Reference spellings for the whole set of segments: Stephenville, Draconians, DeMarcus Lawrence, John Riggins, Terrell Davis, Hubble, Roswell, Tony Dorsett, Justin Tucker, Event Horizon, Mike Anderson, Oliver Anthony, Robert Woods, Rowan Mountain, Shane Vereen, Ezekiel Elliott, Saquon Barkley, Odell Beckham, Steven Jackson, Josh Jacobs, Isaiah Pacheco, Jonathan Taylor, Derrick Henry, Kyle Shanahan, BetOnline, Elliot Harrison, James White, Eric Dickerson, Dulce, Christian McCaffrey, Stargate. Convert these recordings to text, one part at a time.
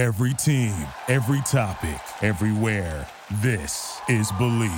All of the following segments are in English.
Every team, every topic, everywhere. This is Believe.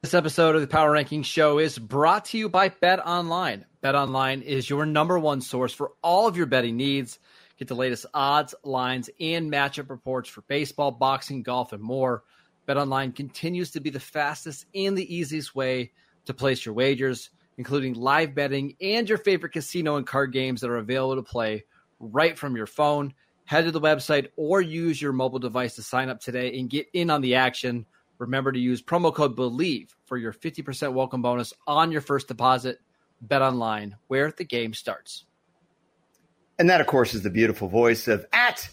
This episode of the Power Rankings Show is brought to you by BetOnline. BetOnline is your number one source for all of your betting needs. Get the latest odds, lines, and matchup reports for baseball, boxing, golf, and more. BetOnline continues to be the fastest and the easiest way to place your wagers, including live betting and your favorite casino and card games that are available to play right from your phone. Head to the website or use your mobile device to sign up today and get in on the action. Remember to use promo code BELIEVE for your 50% welcome bonus on your first deposit. BetOnline, where the game starts. And that, of course, is the beautiful voice of at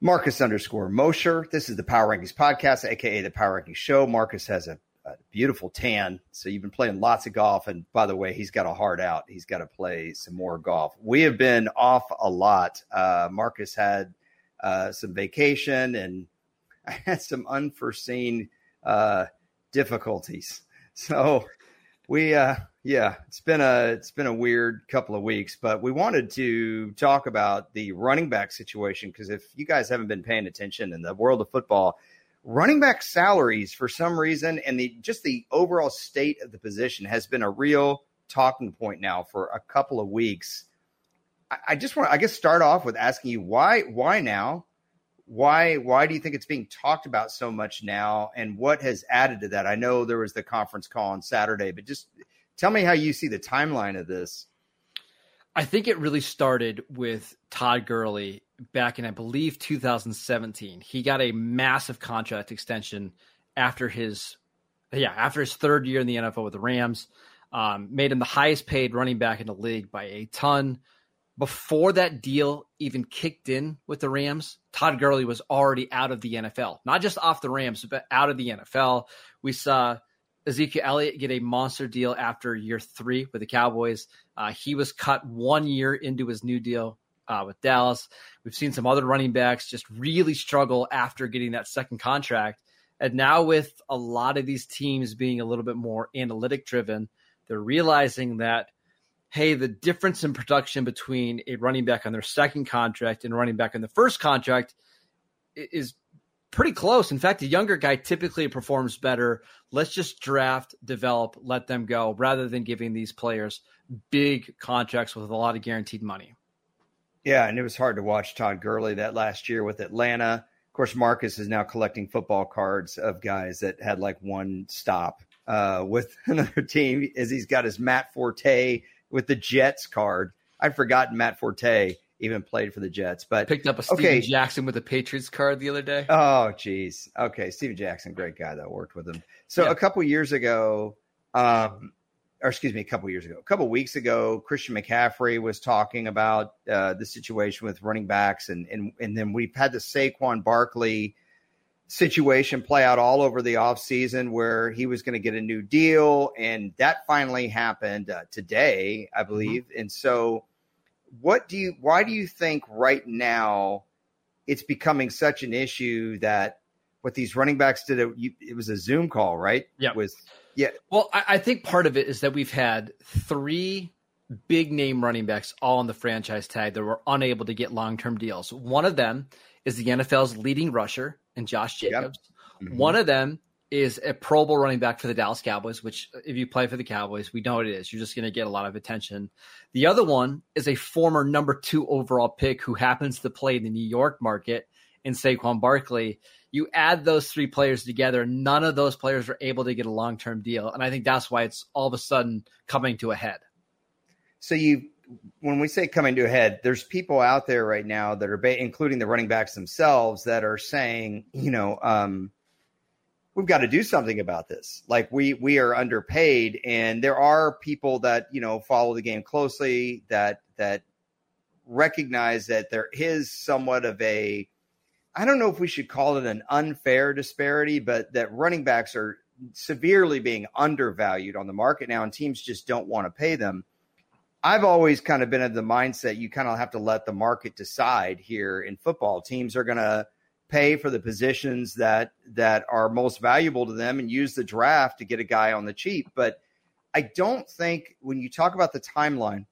Marcus _Mosher. This is the Power Rankings Podcast, a.k.a. the Power Rankings Show. Marcus has a beautiful tan, so you've been playing lots of golf. And by the way, he's got a hard out. He's got to play some more golf. We have been off a lot. Marcus had some vacation, and I had some unforeseen difficulties. So we... Yeah, it's been a weird couple of weeks, but we wanted to talk about the running back situation because if you guys haven't been paying attention in the world of football, running back salaries for some reason and the overall state of the position has been a real talking point now for a couple of weeks. I just want to, start off with asking you why now? Why do you think it's being talked about so much now, and what has added to that? I know there was the conference call on Saturday, but just tell me how you see the timeline of this. I think it really started with Todd Gurley back in, I believe, 2017. He got a massive contract extension after his third year in the NFL with the Rams, made him the highest paid running back in the league by a ton. Before that deal even kicked in with the Rams, Todd Gurley was already out of the NFL, not just off the Rams, but out of the NFL. We saw Ezekiel Elliott get a monster deal after year three with the Cowboys. He was cut 1 year into his new deal with Dallas. We've seen some other running backs just really struggle after getting that second contract. And now with a lot of these teams being a little bit more analytic driven, they're realizing that, hey, the difference in production between a running back on their second contract and a running back on the first contract is pretty close. In fact, the younger guy typically performs better. Let's just draft, develop, let them go, rather than giving these players big contracts with a lot of guaranteed money. Yeah, and it was hard to watch Todd Gurley that last year with Atlanta. Of course, Marcus is now collecting football cards of guys that had like one stop with another team, as he's got his Matt Forte with the Jets card. I'd forgotten Matt Forte even played for the Jets, but picked up a Steven Jackson with a Patriots card the other day. Oh, geez. Okay. Steven Jackson, great guy that worked with him. So yeah. A couple weeks ago, Christian McCaffrey was talking about the situation with running backs. And then we've had the Saquon Barkley situation play out all over the offseason where he was going to get a new deal. And that finally happened today, I believe. Mm-hmm. And so, why do you think right now it's becoming such an issue that what these running backs did, it was a Zoom call, right? Yeah. Well, I think part of it is that we've had three big name running backs all on the franchise tag that were unable to get long-term deals. One of them is the NFL's leading rusher and Josh Jacobs. Yep. Mm-hmm. One of them is a Pro Bowl running back for the Dallas Cowboys, which if you play for the Cowboys, we know what it is. You're just going to get a lot of attention. The other one is a former number 2 overall pick who happens to play in the New York market in Saquon Barkley. You add those three players together, none of those players are able to get a long-term deal. And I think that's why it's all of a sudden coming to a head. So when we say coming to a head, there's people out there right now that are, including the running backs themselves, that are saying, we've got to do something about this. Like we are underpaid, and there are people that, follow the game closely that recognize that there is somewhat of a, I don't know if we should call it an unfair disparity, but that running backs are severely being undervalued on the market now, and teams just don't want to pay them. I've always kind of been of the mindset you kind of have to let the market decide here in football. Teams are going to pay for the positions that are most valuable to them and use the draft to get a guy on the cheap. But I don't think when you talk about the timeline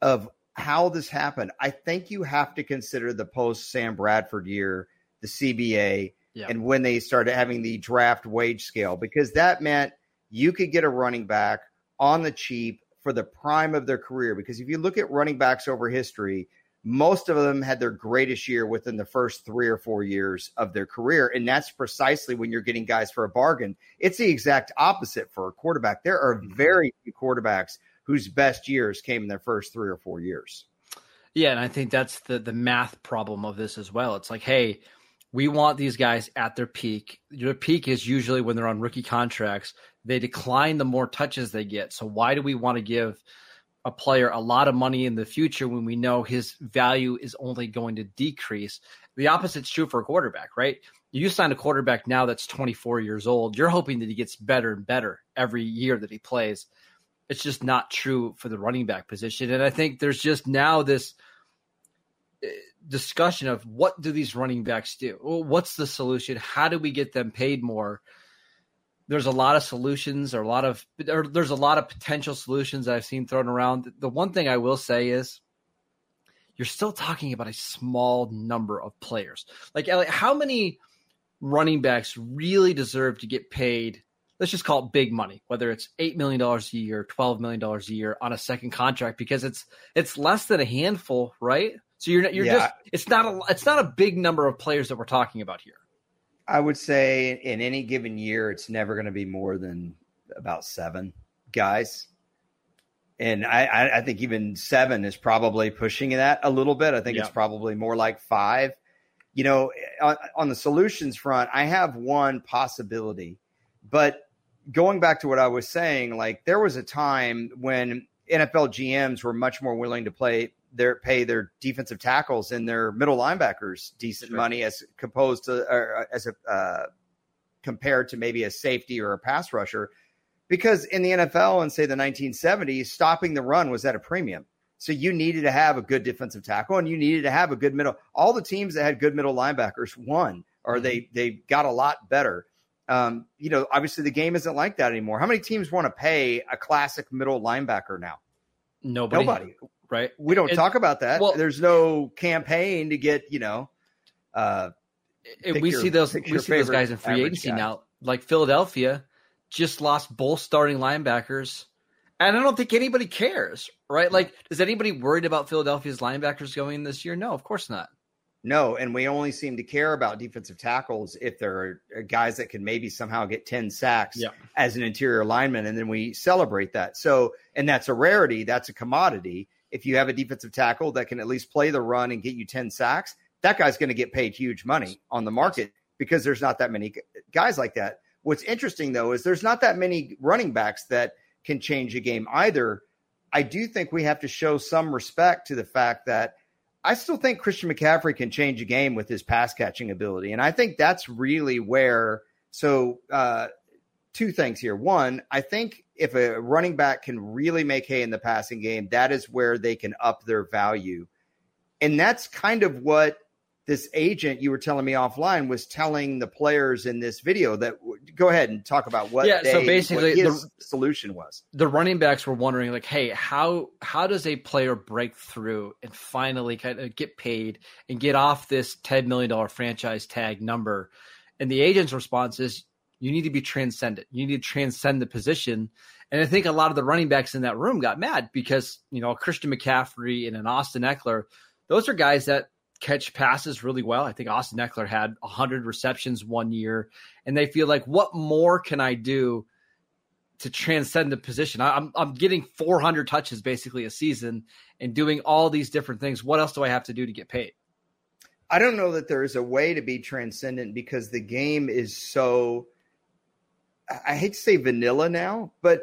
of how this happened, I think you have to consider the post Sam Bradford year, the CBA, and when they started having the draft wage scale, because that meant you could get a running back on the cheap for the prime of their career. Because if you look at running backs over history, most of them had their greatest year within the first 3 or 4 years of their career. And that's precisely when you're getting guys for a bargain. It's the exact opposite for a quarterback. There are very few quarterbacks whose best years came in their first 3 or 4 years. Yeah, and I think that's the math problem of this as well. It's like, hey, we want these guys at their peak. Their peak is usually when they're on rookie contracts. They decline the more touches they get. So why do we want to give a player a lot of money in the future when we know his value is only going to decrease? The opposite's true for a quarterback, right? You sign a quarterback now that's 24 years old. You're hoping that he gets better and better every year that he plays. It's just not true for the running back position. And I think there's just now this discussion of what do these running backs do? What's the solution? How do we get them paid more? There's a lot of solutions there's a lot of potential solutions that I've seen thrown around. The one thing I will say is you're still talking about a small number of players. Like how many running backs really deserve to get paid? Let's just call it big money, whether it's $8 million a year, $12 million a year on a second contract, because it's less than a handful, right? So it's not a big number of players that we're talking about here. I would say in any given year, it's never going to be more than about 7 guys. And I think even 7 is probably pushing that a little bit. I think it's probably more like 5. You know, on the solutions front, I have one possibility. But going back to what I was saying, like there was a time when NFL GMs were much more willing to pay their defensive tackles and their middle linebackers decent money compared to maybe a safety or a pass rusher, because in the NFL in say the 1970s, stopping the run was at a premium. So you needed to have a good defensive tackle and you needed to have a good middle. All the teams that had good middle linebackers won, or they got a lot better. You know, obviously the game isn't like that anymore. How many teams want to pay a classic middle linebacker now? Nobody. Right. We don't talk about that. Well, there's no campaign to get, you know, we see those guys in free agency now, like Philadelphia just lost both starting linebackers. And I don't think anybody cares, right? Like, is anybody worried about Philadelphia's linebackers going in this year? No, of course not. No, and we only seem to care about defensive tackles if there are guys that can maybe somehow get 10 sacks as an interior lineman, and then we celebrate that. So, and that's a rarity, that's a commodity. If you have a defensive tackle that can at least play the run and get you 10 sacks, that guy's going to get paid huge money on the market because there's not that many guys like that. What's interesting, though, is there's not that many running backs that can change a game either. I do think we have to show some respect to the fact that I still think Christian McCaffrey can change a game with his pass catching ability. And I think that's really where, so two things here. One, I think if a running back can really make hay in the passing game, that is where they can up their value. And that's kind of what this agent you were telling me offline was telling the players in this video. That go ahead and talk about what his solution was. The running backs were wondering, like, hey, how does a player break through and finally kind of get paid and get off this $10 million franchise tag number? And the agent's response is, you need to be transcendent. You need to transcend the position. And I think a lot of the running backs in that room got mad because, you know, Christian McCaffrey and an Austin Eckler, those are guys that catch passes really well. I think Austin Eckler had 100 receptions one year, and they feel like, what more can I do to transcend the position? I'm getting 400 touches basically a season and doing all these different things. What else do I have to do to get paid? I don't know that there is a way to be transcendent because the game is so, I hate to say vanilla now, but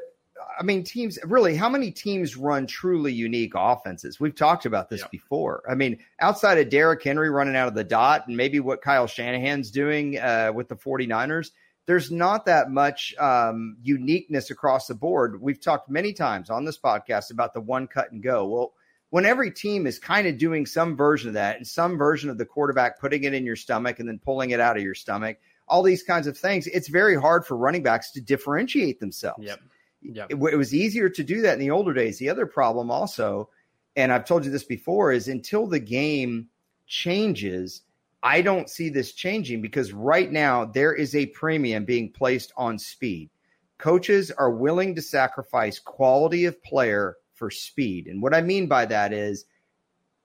I mean, teams really, how many teams run truly unique offenses? We've talked about this before. I mean, outside of Derrick Henry running out of the dot and maybe what Kyle Shanahan's doing with the 49ers, there's not that much uniqueness across the board. We've talked many times on this podcast about the one cut and go. Well, when every team is kind of doing some version of that and some version of the quarterback putting it in your stomach and then pulling it out of your stomach, all these kinds of things, it's very hard for running backs to differentiate themselves. Yep. It was easier to do that in the older days. The other problem also, and I've told you this before, is until the game changes, I don't see this changing because right now there is a premium being placed on speed. Coaches are willing to sacrifice quality of player for speed. And what I mean by that is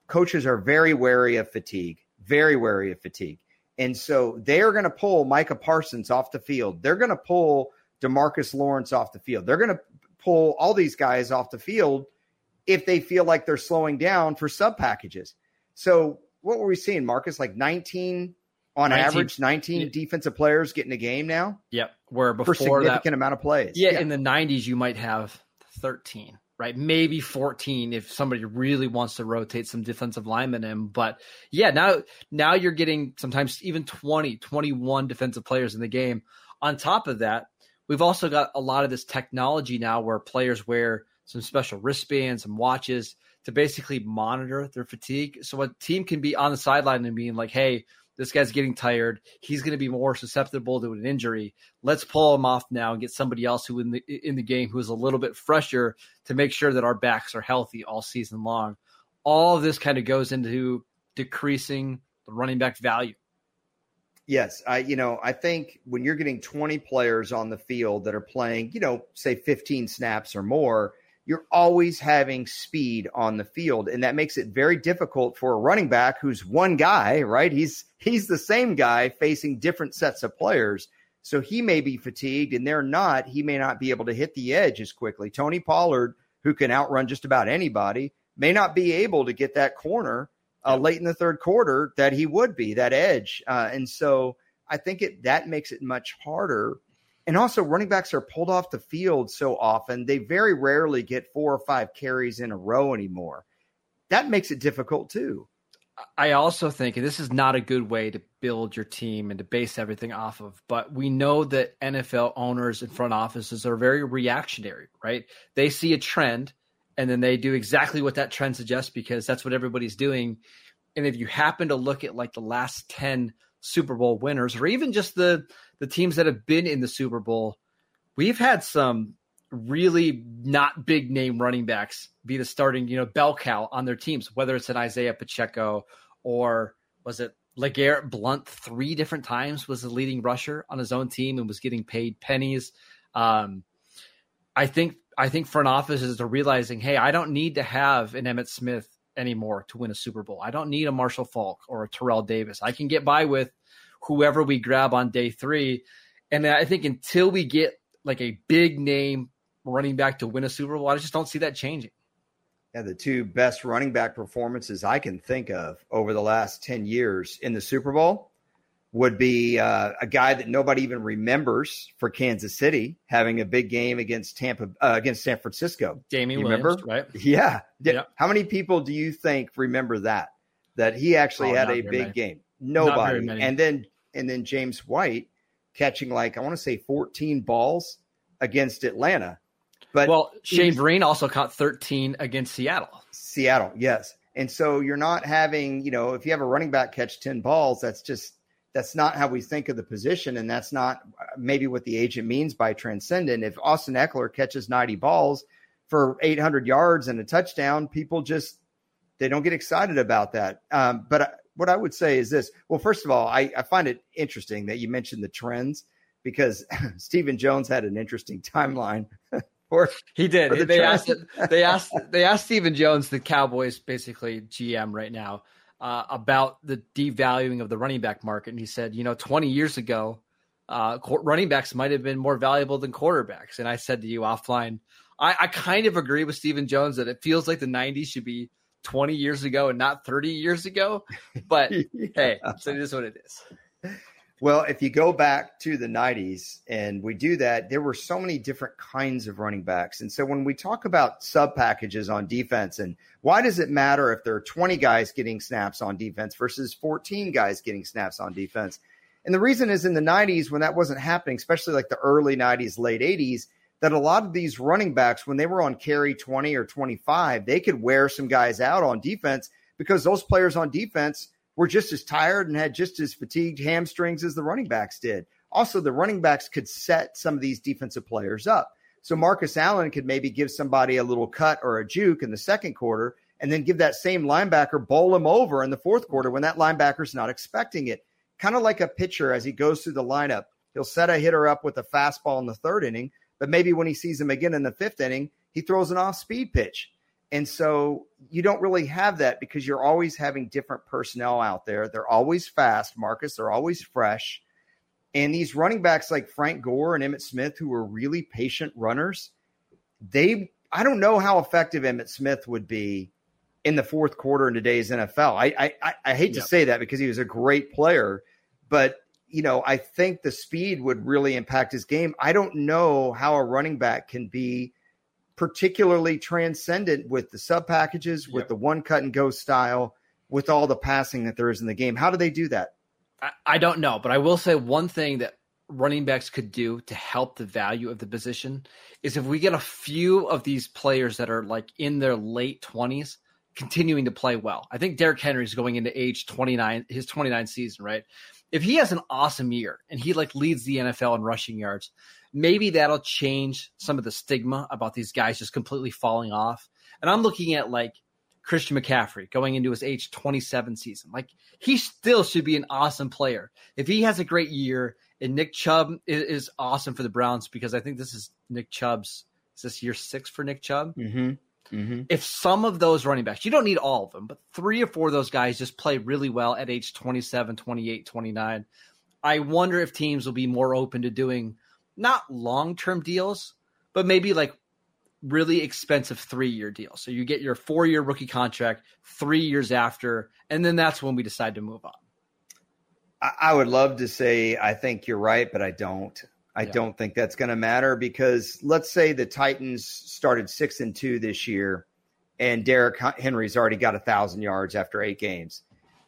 coaches are very wary of fatigue, very wary of fatigue. And so they are going to pull Micah Parsons off the field. They're going to pull DeMarcus Lawrence off the field. They're going to pull all these guys off the field if they feel like they're slowing down for sub packages. So what were we seeing, Marcus? Like 19 defensive players getting a game now? Yep. Where before for significant that, amount of plays. Yeah. In the 90s, you might have 13, right? Maybe 14 if somebody really wants to rotate some defensive linemen in. But yeah, now you're getting sometimes even 20, 21 defensive players in the game. On top of that, we've also got a lot of this technology now where players wear some special wristbands, some watches to basically monitor their fatigue. So a team can be on the sideline and being like, hey, this guy's getting tired. He's going to be more susceptible to an injury. Let's pull him off now and get somebody else who in the game who is a little bit fresher to make sure that our backs are healthy all season long. All of this kind of goes into decreasing the running back value. Yes, I think when you're getting 20 players on the field that are playing, say 15 snaps or more, you're always having speed on the field, and that makes it very difficult for a running back who's one guy, right? He's the same guy facing different sets of players, so he may be fatigued, and they're not. He may not be able to hit the edge as quickly. Tony Pollard, who can outrun just about anybody, may not be able to get that corner late in the third quarter that he would be, that edge. And so I think that makes it much harder. And also running backs are pulled off the field so often, they very rarely get 4 or 5 carries in a row anymore. That makes it difficult too. I also think, and this is not a good way to build your team and to base everything off of, but we know that NFL owners and front offices are very reactionary, right? They see a trend, and then they do exactly what that trend suggests because that's what everybody's doing. And if you happen to look at like the last 10 Super Bowl winners or even just the teams that have been in the Super Bowl, we've had some really not big name running backs be the starting, bell cow on their teams, whether it's an Isaiah Pacheco or was it LeGarrette Blount 3 different times was the leading rusher on his own team and was getting paid pennies. I think front offices are realizing, hey, I don't need to have an Emmitt Smith anymore to win a Super Bowl. I don't need a Marshall Faulk or a Terrell Davis. I can get by with whoever we grab on day 3. And I think until we get like a big name running back to win a Super Bowl, I just don't see that changing. Yeah, the 2 best running back performances I can think of over the last 10 years in the Super Bowl would be a guy that nobody even remembers for Kansas City having a big game against against San Francisco. Damien Williams, right? Yeah. Yeah. How many people do you think remember that he actually had a big game? Nobody. And then James White catching like, I want to say 14 balls against Atlanta. But well, Shane Vereen also caught 13 against Seattle. Seattle. Yes. And so you're not having, if you have a running back catch 10 balls, that's not how we think of the position, and that's not maybe what the agent means by transcendent. If Austin Eckler catches 90 balls for 800 yards and a touchdown, people they don't get excited about that. But what I would say is this. Well, first of all, I find it interesting that you mentioned the trends because Stephen Jones had an interesting timeline. He did. They asked Stephen Jones, the Cowboys basically GM right now, about the devaluing of the running back market. And he said, 20 years ago, running backs might have been more valuable than quarterbacks. And I said to you offline, I kind of agree with Stephen Jones that it feels like the 90s should be 20 years ago and not 30 years ago. But yeah. Hey, so it is what it is. Well, if you go back to the 90s and we do that, there were so many different kinds of running backs. And so when we talk about sub packages on defense and why does it matter if there are 20 guys getting snaps on defense versus 14 guys getting snaps on defense? And the reason is in the 90s, when that wasn't happening, especially like the early 90s, late 80s, that a lot of these running backs, when they were on carry 20 or 25, they could wear some guys out on defense because those players on defense were just as tired and had just as fatigued hamstrings as the running backs did. Also, the running backs could set some of these defensive players up. So Marcus Allen could maybe give somebody a little cut or a juke in the second quarter and then give that same linebacker, bowl him over in the fourth quarter when that linebacker's not expecting it. Kind of like a pitcher as he goes through the lineup. He'll set a hitter up with a fastball in the third inning, but maybe when he sees him again in the fifth inning, he throws an off-speed pitch. And so you don't really have that because you're always having different personnel out there. They're always fast, Marcus. They're always fresh. And these running backs like Frank Gore and Emmitt Smith, who were really patient runners, I don't know how effective Emmitt Smith would be in the fourth quarter in today's NFL. I hate to say that because he was a great player, but you know, I think the speed would really impact his game. I don't know how a running back can be particularly transcendent with the sub packages, with the one cut and go style, with all the passing that there is in the game. How do they do that? I don't know, but I will say one thing that running backs could do to help the value of the position is if we get a few of these players that are like in their late 20s continuing to play well. I think Derrick Henry is going into age 29, his 29 season, right? If he has an awesome year and he like leads the NFL in rushing yards, maybe that'll change some of the stigma about these guys just completely falling off. And I'm looking at like Christian McCaffrey going into his age 27 season. Like he still should be an awesome player. If he has a great year, and Nick Chubb is awesome for the Browns because I think this is Nick Chubb's, is this year 6 for Nick Chubb? Mm-hmm. If some of those running backs, you don't need all of them, but 3 or 4 of those guys just play really well at age 27, 28, 29. I wonder if teams will be more open to doing not long-term deals, but maybe like really expensive 3-year deals. So you get your 4-year rookie contract 3 years after, and then that's when we decide to move on. I would love to say I think you're right, but I don't. I don't think that's going to matter because let's say the Titans started 6-2 this year and Derrick Henry's already got 1,000 yards after 8 games.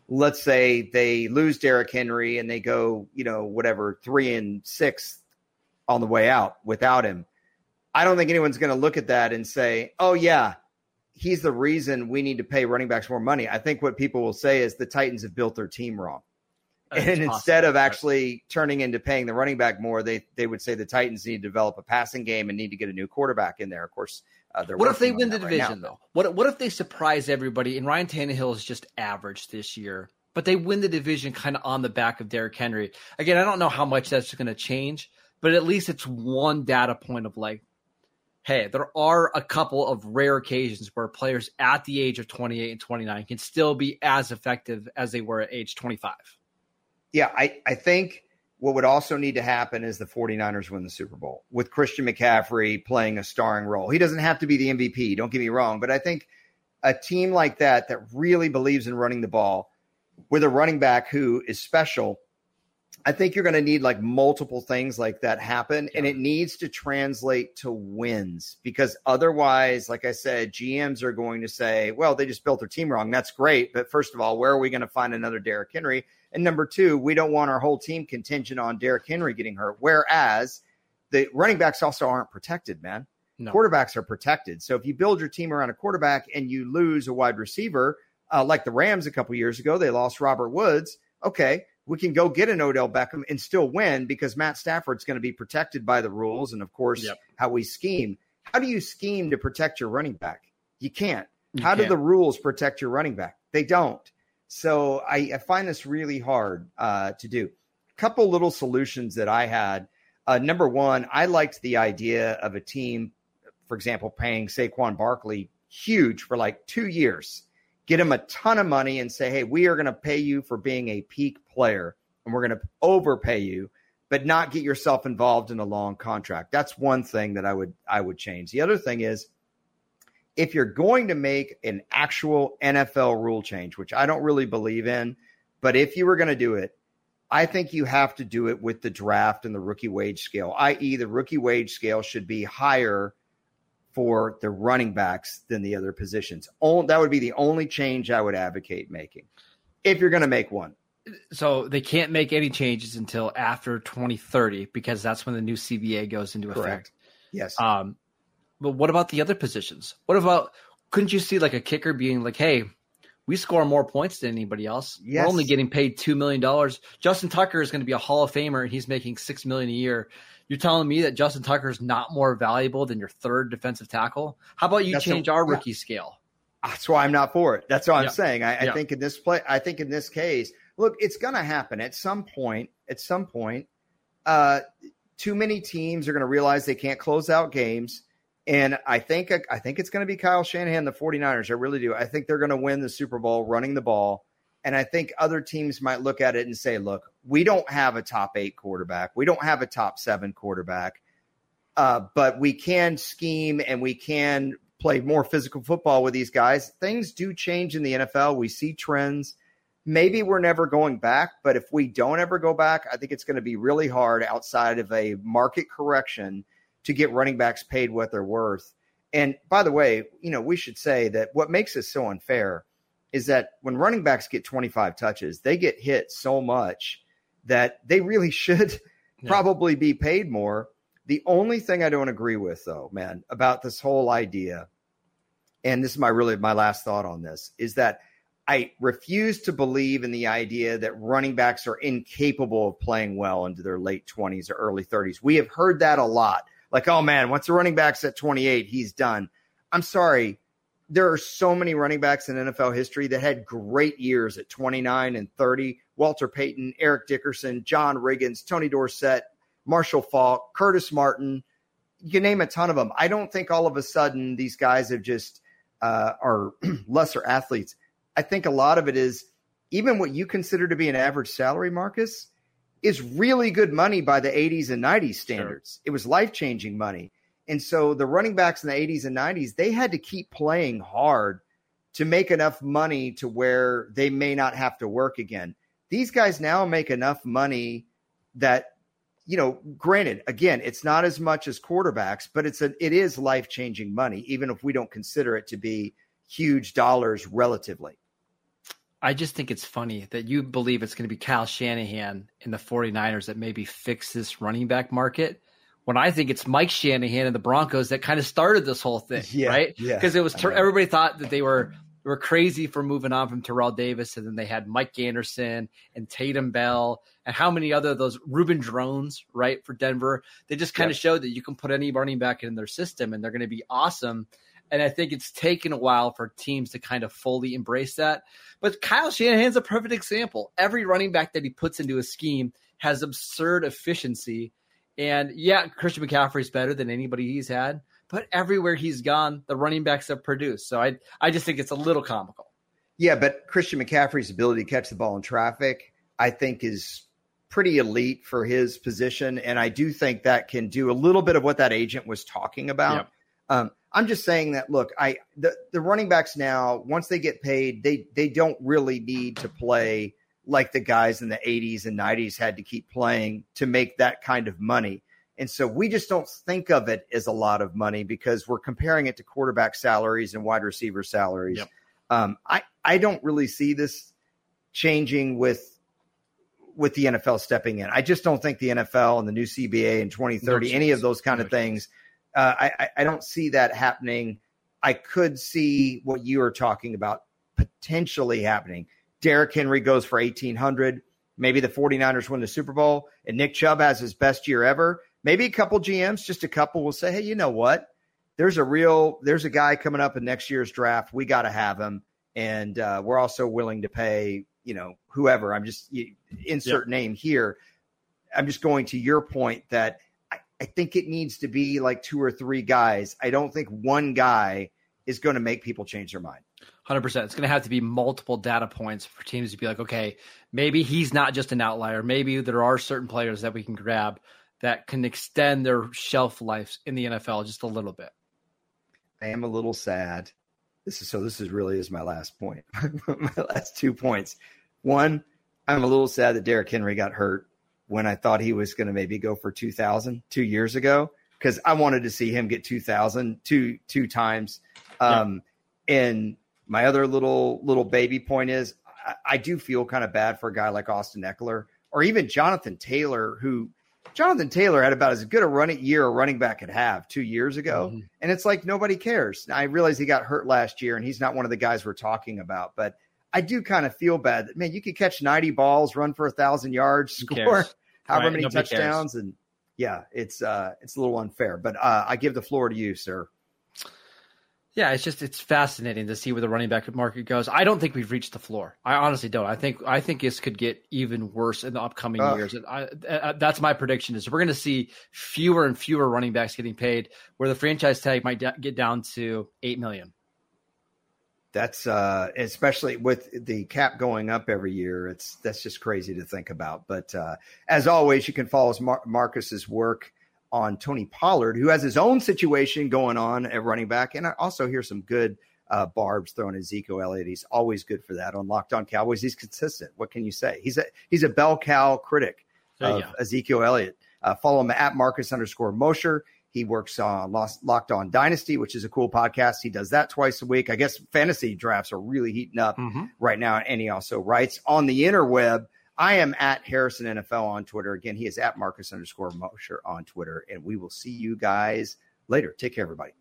Let's say they lose Derrick Henry and they go, you know, whatever, 3-6 on the way out without him. I don't think anyone's going to look at that and say, oh, yeah, he's the reason we need to pay running backs more money. I think what people will say is the Titans have built their team wrong. And instead of actually turning into paying the running back more, they would say the Titans need to develop a passing game and need to get a new quarterback in there. Of course, they're what if they win the division, though? What if they surprise everybody and Ryan Tannehill is just average this year, but they win the division kind of on the back of Derrick Henry? Again, I don't know how much that's going to change, but at least it's one data point of like, hey, there are a couple of rare occasions where players at the age of 28 and 29 can still be as effective as they were at age 25. Yeah, I think what would also need to happen is the 49ers win the Super Bowl with Christian McCaffrey playing a starring role. He doesn't have to be the MVP, don't get me wrong, but I think a team like that that really believes in running the ball with a running back who is special, I think you're going to need like multiple things like that happen, and it needs to translate to wins because otherwise, like I said, GMs are going to say, well, they just built their team wrong. That's great, but first of all, where are we going to find another Derrick Henry? And number 2, we don't want our whole team contingent on Derrick Henry getting hurt, whereas the running backs also aren't protected, man. No. Quarterbacks are protected. So if you build your team around a quarterback and you lose a wide receiver, like the Rams a couple years ago, they lost Robert Woods. Okay, we can go get an Odell Beckham and still win because Matt Stafford's going to be protected by the rules and, of course, how we scheme. How do you scheme to protect your running back? You can't. How do the rules protect your running back? They don't. So I find this really hard to do. A couple little solutions that I had. Number 1, I liked the idea of a team, for example, paying Saquon Barkley huge for like 2 years. Get him a ton of money and say, hey, we are going to pay you for being a peak player, and we're going to overpay you, but not get yourself involved in a long contract. That's one thing that I would change. The other thing is, if you're going to make an actual NFL rule change, which I don't really believe in, but if you were going to do it, I think you have to do it with the draft and the rookie wage scale, i.e. the rookie wage scale should be higher for the running backs than the other positions. That would be the only change I would advocate making if you're going to make one. So they can't make any changes until after 2030 because that's when the new CBA goes into effect. Correct. Yes. But what about the other positions? What about – couldn't you see like a kicker being like, hey, we score more points than anybody else. Yes. We're only getting paid $2 million. Justin Tucker is going to be a Hall of Famer, and he's making $6 million a year. You're telling me that Justin Tucker is not more valuable than your third defensive tackle? How about you change our rookie scale? That's why I'm not for it. That's what I'm saying. I think in this play, I think in this case, look, it's going to happen at some point. At some point, too many teams are going to realize they can't close out games. And I think it's going to be Kyle Shanahan, the 49ers. I really do. I think they're going to win the Super Bowl running the ball. And I think other teams might look at it and say, look, we don't have a top 8 quarterback. We don't have a top 7 quarterback. But we can scheme and we can play more physical football with these guys. Things do change in the NFL. We see trends. Maybe we're never going back. But if we don't ever go back, I think it's going to be really hard outside of a market correction to get running backs paid what they're worth. And by the way, you know, we should say that what makes this so unfair is that when running backs get 25 touches, they get hit so much that they really should probably be paid more. The only thing I don't agree with, though, man, about this whole idea, and this is my last thought on this, is that I refuse to believe in the idea that running backs are incapable of playing well into their late 20s or early 30s. We have heard that a lot. Like, oh, man, once the running back's at 28, he's done. I'm sorry. There are so many running backs in NFL history that had great years at 29 and 30. Walter Payton, Eric Dickerson, John Riggins, Tony Dorsett, Marshall Faulk, Curtis Martin. You can name a ton of them. I don't think all of a sudden these guys have just are lesser athletes. I think a lot of it is even what you consider to be an average salary, Marcus, is really good money by the 80s and 90s standards. Sure. It was life-changing money. And so the running backs in the 80s and 90s, they had to keep playing hard to make enough money to where they may not have to work again. These guys now make enough money that, you know, granted, again, it's not as much as quarterbacks, but it is life-changing money, even if we don't consider it to be huge dollars relatively. I just think it's funny that you believe it's going to be Kyle Shanahan and the 49ers that maybe fix this running back market, when I think it's Mike Shanahan and the Broncos that kind of started this whole thing, right? Because it was everybody thought that they were crazy for moving on from Terrell Davis, and then they had Mike Anderson and Tatum Bell and how many other of those Reuben Drones, right, for Denver. They just kind of showed that you can put any running back in their system, and they're going to be awesome. And I think it's taken a while for teams to kind of fully embrace that. But Kyle Shanahan's a perfect example. Every running back that he puts into a scheme has absurd efficiency. And yeah, Christian McCaffrey's better than anybody he's had. But everywhere he's gone, the running backs have produced. So I just think it's a little comical. Yeah, but Christian McCaffrey's ability to catch the ball in traffic, I think, is pretty elite for his position. And I do think that can do a little bit of what that agent was talking about. Yep. I'm just saying that, look, the running backs now, once they get paid, they don't really need to play like the guys in the 80s and 90s had to keep playing to make that kind of money. And so we just don't think of it as a lot of money because we're comparing it to quarterback salaries and wide receiver salaries. Yep. I don't really see this changing with the NFL stepping in. I just don't think the NFL and the new CBA in 2030, any of those kind of things, I don't see that happening. I could see what you are talking about potentially happening. Derrick Henry goes for 1,800. Maybe the 49ers win the Super Bowl, and Nick Chubb has his best year ever. Maybe a couple GMs, just a couple, will say, hey, you know what? There's a guy coming up in next year's draft. We got to have him, and we're also willing to pay, you know, whoever. I'm just insert name here. I'm just going to your point that I think it needs to be like 2 or 3 guys. I don't think one guy is going to make people change their mind. 100%. It's going to have to be multiple data points for teams to be like, okay, maybe he's not just an outlier. Maybe there are certain players that we can grab that can extend their shelf lives in the NFL just a little bit. I am a little sad. This is my last point, my last 2 points. One, I'm a little sad that Derrick Henry got hurt when I thought he was going to maybe go for 2,000 2 years ago, because I wanted to see him get 2,000 two times. And my other little baby point is I do feel kind of bad for a guy like Austin Eckler or even Jonathan Taylor, who Jonathan Taylor had about as good a running back could have 2 years ago. Mm-hmm. And it's like, nobody cares. Now, I realize he got hurt last year and he's not one of the guys we're talking about, but I do kind of feel bad that, man, you could catch 90 balls, run for 1,000 yards, score however many touchdowns. Cares. And yeah, it's a little unfair, but I give the floor to you, sir. Yeah, it's fascinating to see where the running back market goes. I don't think we've reached the floor. I honestly don't. I think this could get even worse in the upcoming years. And that's my prediction is we're going to see fewer and fewer running backs getting paid, where the franchise tag might get down to $8 million. That's especially with the cap going up every year. That's just crazy to think about. But as always, you can follow Marcus's work on Tony Pollard, who has his own situation going on at running back. And I also hear some good barbs thrown at Ezekiel Elliott. He's always good for that on Locked On Cowboys. He's consistent. What can you say? He's a bell cow critic of Ezekiel Elliott. Follow him at Marcus_Mosher. He works on Locked On Dynasty, which is a cool podcast. He does that twice a week. I guess fantasy drafts are really heating up right now. And he also writes on the interweb. I am at Harrison NFL on Twitter. Again, he is at Marcus_Mosher on Twitter. And we will see you guys later. Take care, everybody.